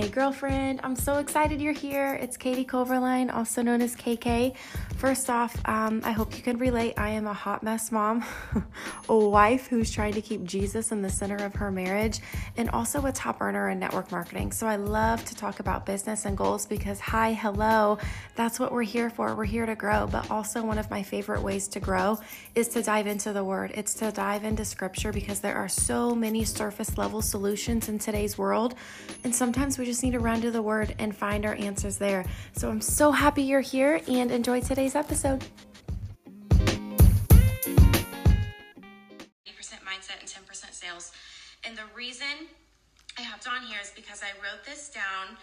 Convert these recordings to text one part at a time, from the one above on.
Hey girlfriend, I'm so excited you're here. It's Katie Koberlein, also known as KK. First off, I hope you can relate. I am a hot mess mom, a wife who's trying to keep Jesus in the center of her marriage, and also a top earner in network marketing. So I love to talk about business and goals because that's what we're here for. We're here to grow, but also one of my favorite ways to grow is to dive into the Word. It's to dive into Scripture because there are so many surface level solutions in today's world, and sometimes we just need to run to the Word and find our answers there. So I'm so happy you're here and enjoy today's episode. 80% mindset and 10% sales. And the reason I hopped on here is because I wrote this down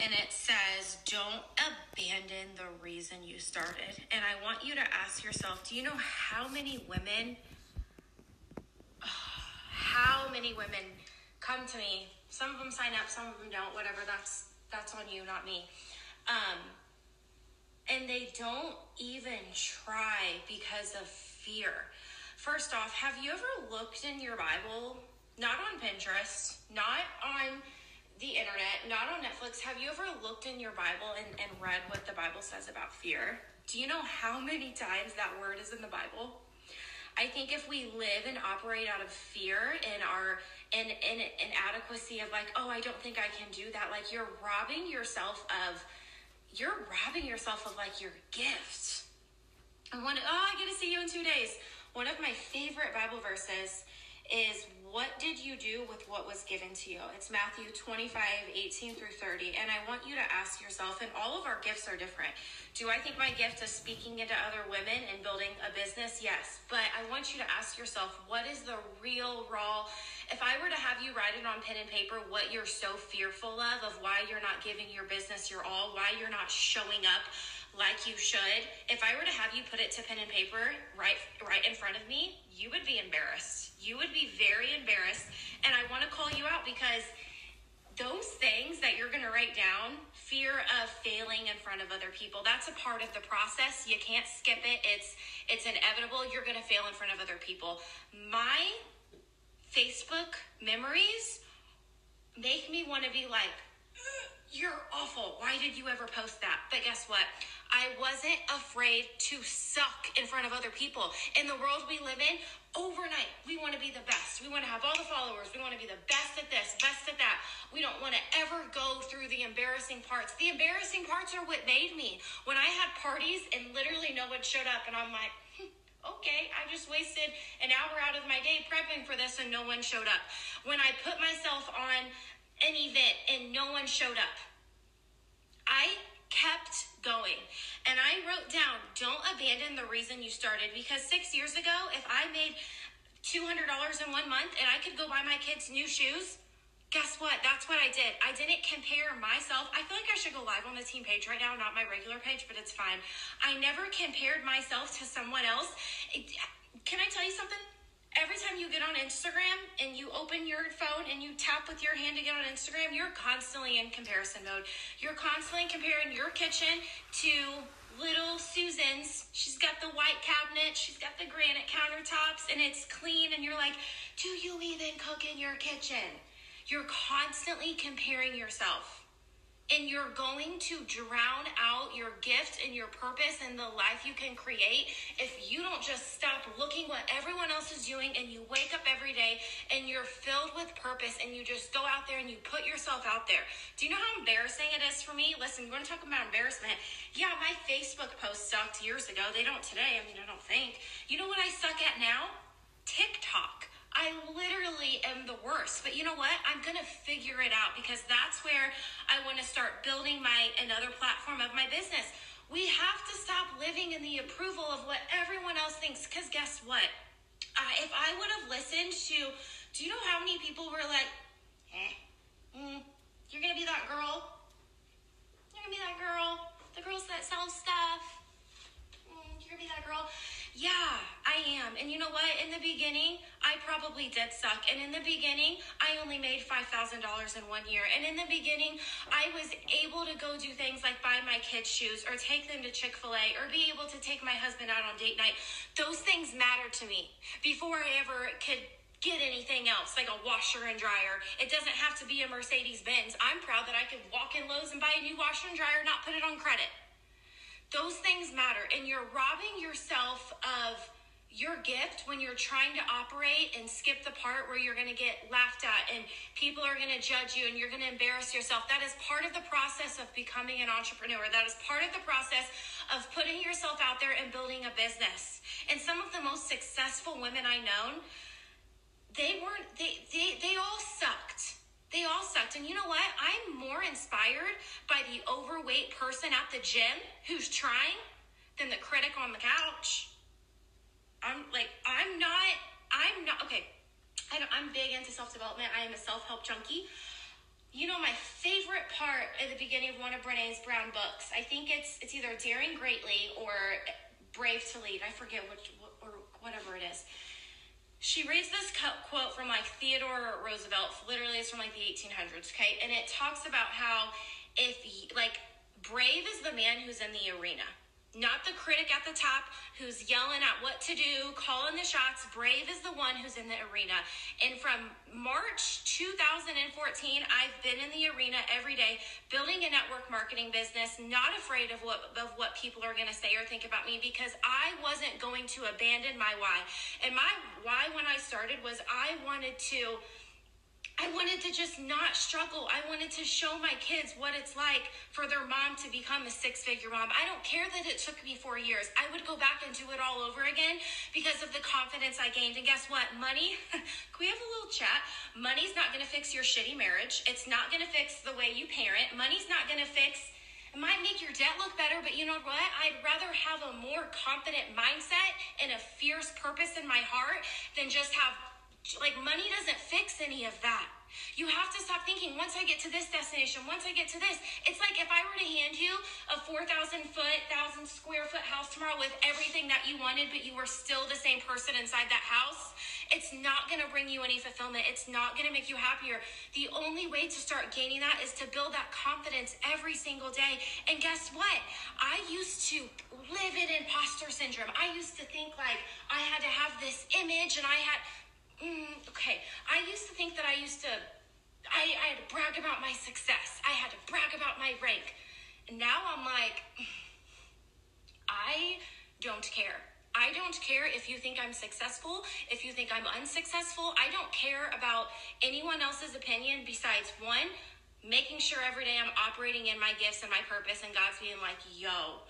and it says, don't abandon the reason you started. And I want you to ask yourself, do you know how many women come to me? Some of them sign up, some of them don't, whatever, that's on you, not me. And they don't even try because of fear. First off, have you ever looked in your Bible, not on Pinterest, not on the internet, not on Netflix, have you ever looked in your Bible and read what the Bible says about fear? Do you know how many times that word is in the Bible? I think if we live and operate out of fear and our inadequacy of like, oh, I don't think I can do that, like you're robbing yourself of like your gift. I get to see you in 2 days. One of my favorite Bible verses is, what did you do with what was given to you? It's Matthew 25:18-30. And I want you to ask yourself, and all of our gifts are different. Do I think my gift is speaking into other women and building a business? Yes. But I want you to ask yourself, what is the real raw? If I were to have you write it on pen and paper, what you're so fearful of why you're not giving your business your all, why you're not showing up like you should. If I were to have you put it to pen and paper right in front of me, you would be embarrassed. You would be very embarrassed. And I want to call you out because those things that you're going to write down, fear of failing in front of other people, that's a part of the process. You can't skip it. It's inevitable. You're going to fail in front of other people. My Facebook memories make me want to be like, you're awful. Why did you ever post that? But guess what? I wasn't afraid to suck in front of other people. In the world we live in, overnight, we want to be the best. We want to have all the followers. We want to be the best at this, best at that. We don't want to ever go through the embarrassing parts. The embarrassing parts are what made me. When I had parties and literally no one showed up and I'm like, okay, I just wasted an hour out of my day prepping for this and no one showed up. When I put myself on an event and no one showed up, I kept going. And I wrote down, don't abandon the reason you started, because 6 years ago, if I made $200 in 1 month and I could go buy my kids new shoes, guess what? That's what I did. I didn't compare myself. I feel like I should go live on the team page right now, not my regular page, but it's fine. I never compared myself to someone else. Can I tell you something? Every time you get on Instagram and you open your phone and you tap with your hand to get on Instagram, you're constantly in comparison mode. You're constantly comparing your kitchen to little Susan's. She's got the white cabinet, she's got the granite countertops, and it's clean. And you're like, do you even cook in your kitchen? You're constantly comparing yourself. And you're going to drown out your gift and your purpose and the life you can create if you don't just stop looking what everyone else is doing and you wake up every day and you're filled with purpose and you just go out there and you put yourself out there. Do you know how embarrassing it is for me? Listen, we're going to talk about embarrassment. Yeah, my Facebook posts sucked years ago. They don't today. I don't think. You know what I suck at now? TikTok. I literally am the worst, but you know what? I'm going to figure it out because that's where I want to start building another platform of my business. We have to stop living in the approval of what everyone else thinks, because guess what? If I would have listened to, do you know how many people were like, you're going to be that girl. You're going to be that girl. The girls that sell stuff. You're going to be that girl. Yeah, I am. And you know what? In the beginning, I probably did suck. And in the beginning, I only made $5,000 in 1 year. And in the beginning, I was able to go do things like buy my kids shoes or take them to Chick-fil-A or be able to take my husband out on date night. Those things mattered to me before I ever could get anything else, like a washer and dryer. It doesn't have to be a Mercedes Benz. I'm proud that I could walk in Lowe's and buy a new washer and dryer, not put it on credit. Those things matter. And you're robbing yourself of your gift when you're trying to operate and skip the part where you're going to get laughed at and people are going to judge you and you're going to embarrass yourself. That is part of the process of becoming an entrepreneur. That is part of the process of putting yourself out there and building a business. And some of the most successful women I know, they all sucked. They all sucked. And you know what? I'm more inspired by the overweight person at the gym who's trying than the critic on the couch. I'm not, okay. I'm big into self-development. I am a self-help junkie. You know, my favorite part at the beginning of one of Brené Brown's books, I think it's either Daring Greatly or Brave to Lead. I forget which, or whatever it is. She reads this quote from like Theodore Roosevelt. Literally, it's from like the 1800s, okay? And it talks about how if, like, brave is the man who's in the arena. Not the critic at the top who's yelling at what to do, calling the shots. Brave is the one who's in the arena. And from March 2014, I've been in the arena every day, building a network marketing business, not afraid of what people are going to say or think about me, because I wasn't going to abandon my why. And my why when I started was I wanted to just not struggle. I wanted to show my kids what it's like for their mom to become a six-figure mom. I don't care that it took me 4 years. I would go back and do it all over again because of the confidence I gained. And guess what? Money, can we have a little chat? Money's not going to fix your shitty marriage. It's not going to fix the way you parent. Money's not going to fix, it might make your debt look better, but you know what? I'd rather have a more confident mindset and a fierce purpose in my heart than just have, like, money doesn't fix any of that. You have to stop thinking, once I get to this destination, once I get to this. It's like if I were to hand you a 1,000 square foot house tomorrow with everything that you wanted, but you were still the same person inside that house, it's not going to bring you any fulfillment. It's not going to make you happier. The only way to start gaining that is to build that confidence every single day. And guess what? I used to live in imposter syndrome. I used to think like I had to have this image and I had... Okay, I used to think that I had to brag about my success. I had to brag about my rank. And now I'm like, I don't care. I don't care if you think I'm successful, if you think I'm unsuccessful. I don't care about anyone else's opinion besides one, making sure every day I'm operating in my gifts and my purpose, and God's being like, yo,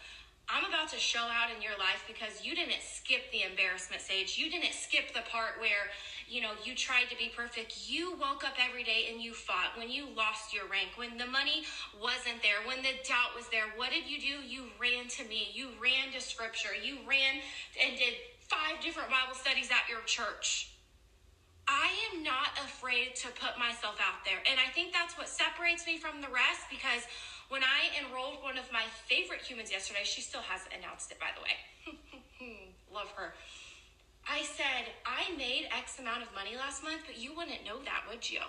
I'm about to show out in your life because you didn't skip the embarrassment stage. You didn't skip the part where, you know, you tried to be perfect. You woke up every day and you fought. When you lost your rank, when the money wasn't there, when the doubt was there, what did you do? You ran to me. You ran to scripture. You ran and did 5 different Bible studies at your church. I am not afraid to put myself out there. And I think that's what separates me from the rest, because when I enrolled one of my favorite humans yesterday, she still hasn't announced it, by the way. Love her. I said, I made X amount of money last month, but you wouldn't know that, would you?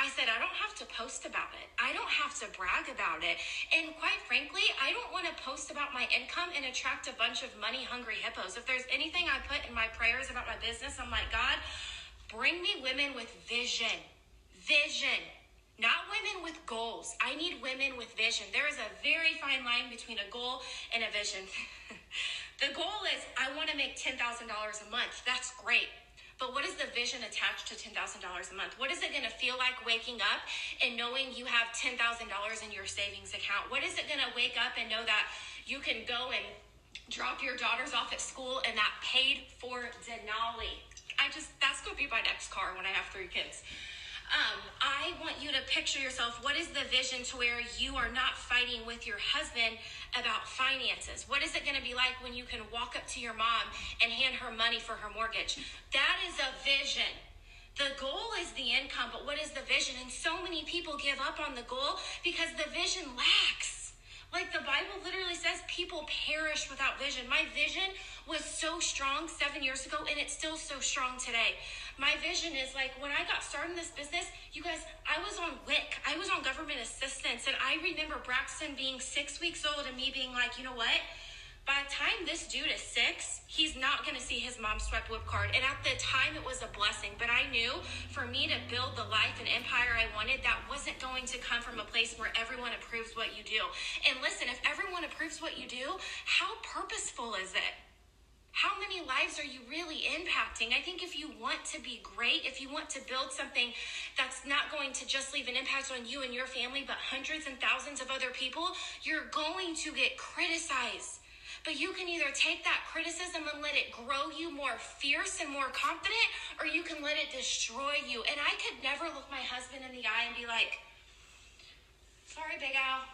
I said, I don't have to post about it. I don't have to brag about it. And quite frankly, I don't want to post about my income and attract a bunch of money-hungry hippos. If there's anything I put in my prayers about my business, I'm like, God, bring me women with vision. Not women with goals. I need women with vision. There is a very fine line between a goal and a vision. The goal is, I want to make $10,000 a month. That's great. But what is the vision attached to $10,000 a month? What is it going to feel like waking up and knowing you have $10,000 in your savings account? What is it going to wake up and know that you can go and drop your daughters off at school and that paid for Denali? That's going to be my next car when I have 3 kids. I want you to picture yourself. What is the vision to where you are not fighting with your husband about finances? What is it going to be like when you can walk up to your mom and hand her money for her mortgage? That is a vision. The goal is the income, but what is the vision? And so many people give up on the goal because the vision lacks. Like, the Bible literally says people perish without vision. My vision was so strong 7 years ago, and it's still so strong today. My vision is, like, when I got started in this business, you guys, I was on WIC. I was on government assistance, and I remember Braxton being 6 weeks old and me being like, you know what? By the time this dude is 6, he's not going to see his mom's swept whip card. And at the time, it was a blessing. But I knew for me to build the life and empire I wanted, that wasn't going to come from a place where everyone approves what you do. And listen, if everyone approves what you do, how purposeful is it? How many lives are you really impacting? I think if you want to be great, if you want to build something that's not going to just leave an impact on you and your family, but hundreds and thousands of other people, you're going to get criticized. But you can either take that criticism and let it grow you more fierce and more confident, or you can let it destroy you. And I could never look my husband in the eye and be like, sorry, Big Al.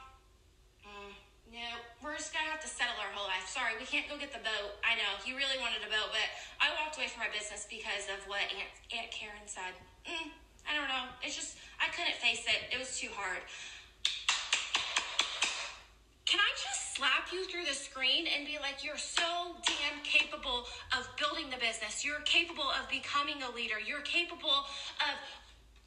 No, we're just gonna have to settle our whole life. Sorry, we can't go get the boat. I know, he really wanted a boat, but I walked away from my business because of what Aunt Karen said. I don't know. It's just, I couldn't face it. It was too hard. Can I just slap you through the screen and be like, you're so damn capable of building the business. You're capable of becoming a leader. You're capable of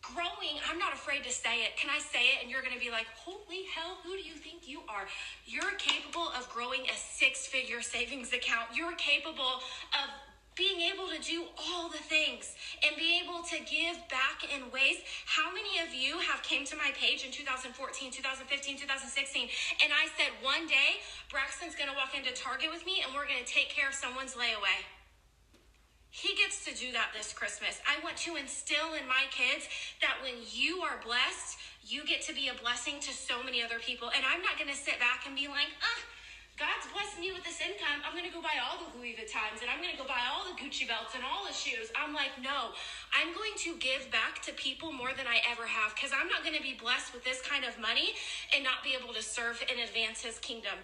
growing. I'm not afraid to say it. Can I say it? And you're going to be like, holy hell, who do you think you are? You're capable of growing a 6-figure savings account. You're capable of being able to do all the things and be able to give back in ways. How many of you have came to my page in 2014, 2015, 2016, and I said, one day, Braxton's going to walk into Target with me and we're going to take care of someone's layaway. He gets to do that this Christmas. I want to instill in my kids that when you are blessed, you get to be a blessing to so many other people. And I'm not going to sit back and be like, God's blessed me with this income. I'm going to go buy all the Louis Vuittons and I'm going to go buy all the Gucci belts and all the shoes. I'm like, no, I'm going to give back to people more than I ever have, because I'm not going to be blessed with this kind of money and not be able to serve and advance his kingdom.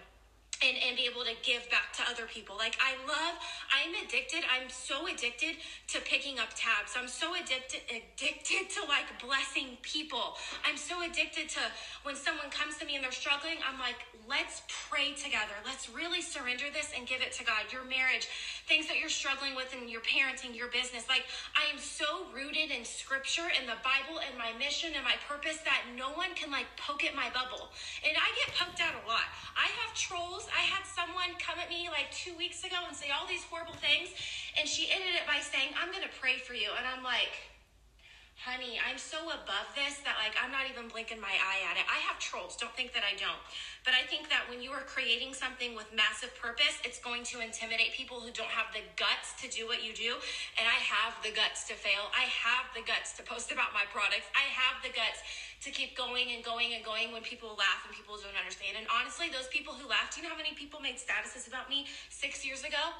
And be able to give back to other people. Like, I'm addicted. I'm so addicted to picking up tabs. I'm so addicted to like blessing people. I'm so addicted to when someone comes to me and they're struggling, I'm like, let's pray together. Let's really surrender this and give it to God. Your marriage, things that you're struggling with in your parenting, your business. Like, I am so rooted in scripture and the Bible and my mission and my purpose that no one can like poke at my bubble. And I get poked at a lot. I have trolls. I had someone come at me like 2 weeks ago and say all these horrible things, and she ended it by saying, I'm gonna pray for you. And I'm like, honey, I'm so above this that like I'm not even blinking my eye at it. I have trolls, don't think that I don't. But I think that when you are creating something with massive purpose, it's going to intimidate people who don't have the guts to do what you do. And I have the guts to fail. I have the guts to post about my products. I have the guts to keep going and going and going when people laugh and people don't understand. And honestly, those people who laughed, do you know how many people made statuses about me 6 years ago?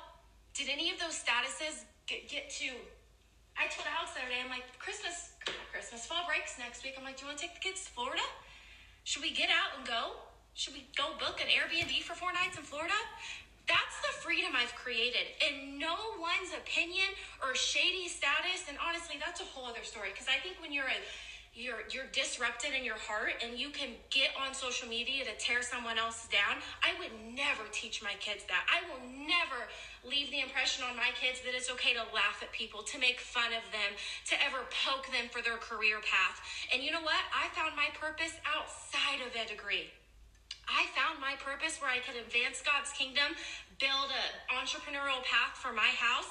Did any of those statuses get to... I told Alex the other day, I'm like, Christmas, fall breaks next week. I'm like, do you want to take the kids to Florida? Should we get out and go? Should we go book an Airbnb for 4 nights in Florida? That's the freedom I've created. And no one's opinion or shady status, and honestly, that's a whole other story. Because I think when you're disrupted in your heart and you can get on social media to tear someone else down, I would never teach my kids that. I will never leave the impression on my kids that it's okay to laugh at people, to make fun of them, to ever poke them for their career path. And you know what? I found my purpose outside of a degree. I found my purpose where I could advance God's kingdom, build an entrepreneurial path for my house,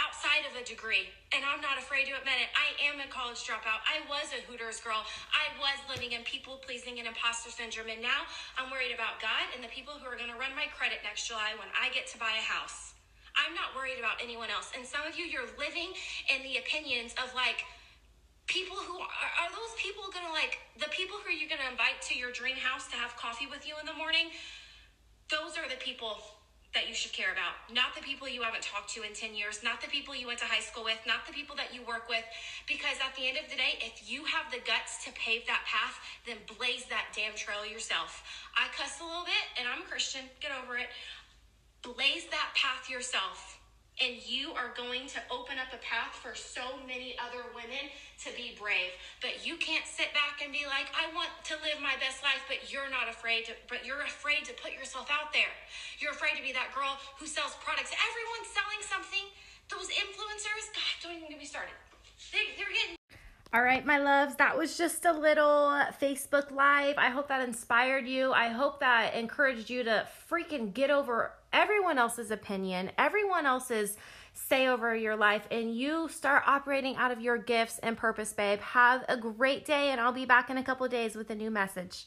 outside of a degree. And I'm not afraid to admit it. I am a college dropout. I was a Hooters girl. I was living in people pleasing and imposter syndrome. And now I'm worried about God and the people who are going to run my credit next July when I get to buy a house. I'm not worried about anyone else. And some of you, you're living in the opinions of like people who are those people going to like the people who you're going to invite to your dream house to have coffee with you in the morning. Those are the people that you should care about, not the people you haven't talked to in 10 years, not the people you went to high school with, not the people that you work with, because at the end of the day, if you have the guts to pave that path, then blaze that damn trail yourself. I cuss a little bit, and I'm a Christian, get over it. Blaze that path yourself, and you are going to open up a path for so many other women to be brave. But you can't sit back and be like, I want to live my best life, but you're afraid to put yourself out there. You're afraid to be that girl who sells products. Everyone's selling something. Those influencers, God, don't even get me started. They're getting... All right, my loves, that was just a little Facebook Live. I hope that inspired you. I hope that encouraged you to freaking get over everyone else's opinion, everyone else's say over your life, and you start operating out of your gifts and purpose, babe. Have a great day, and I'll be back in a couple of days with a new message.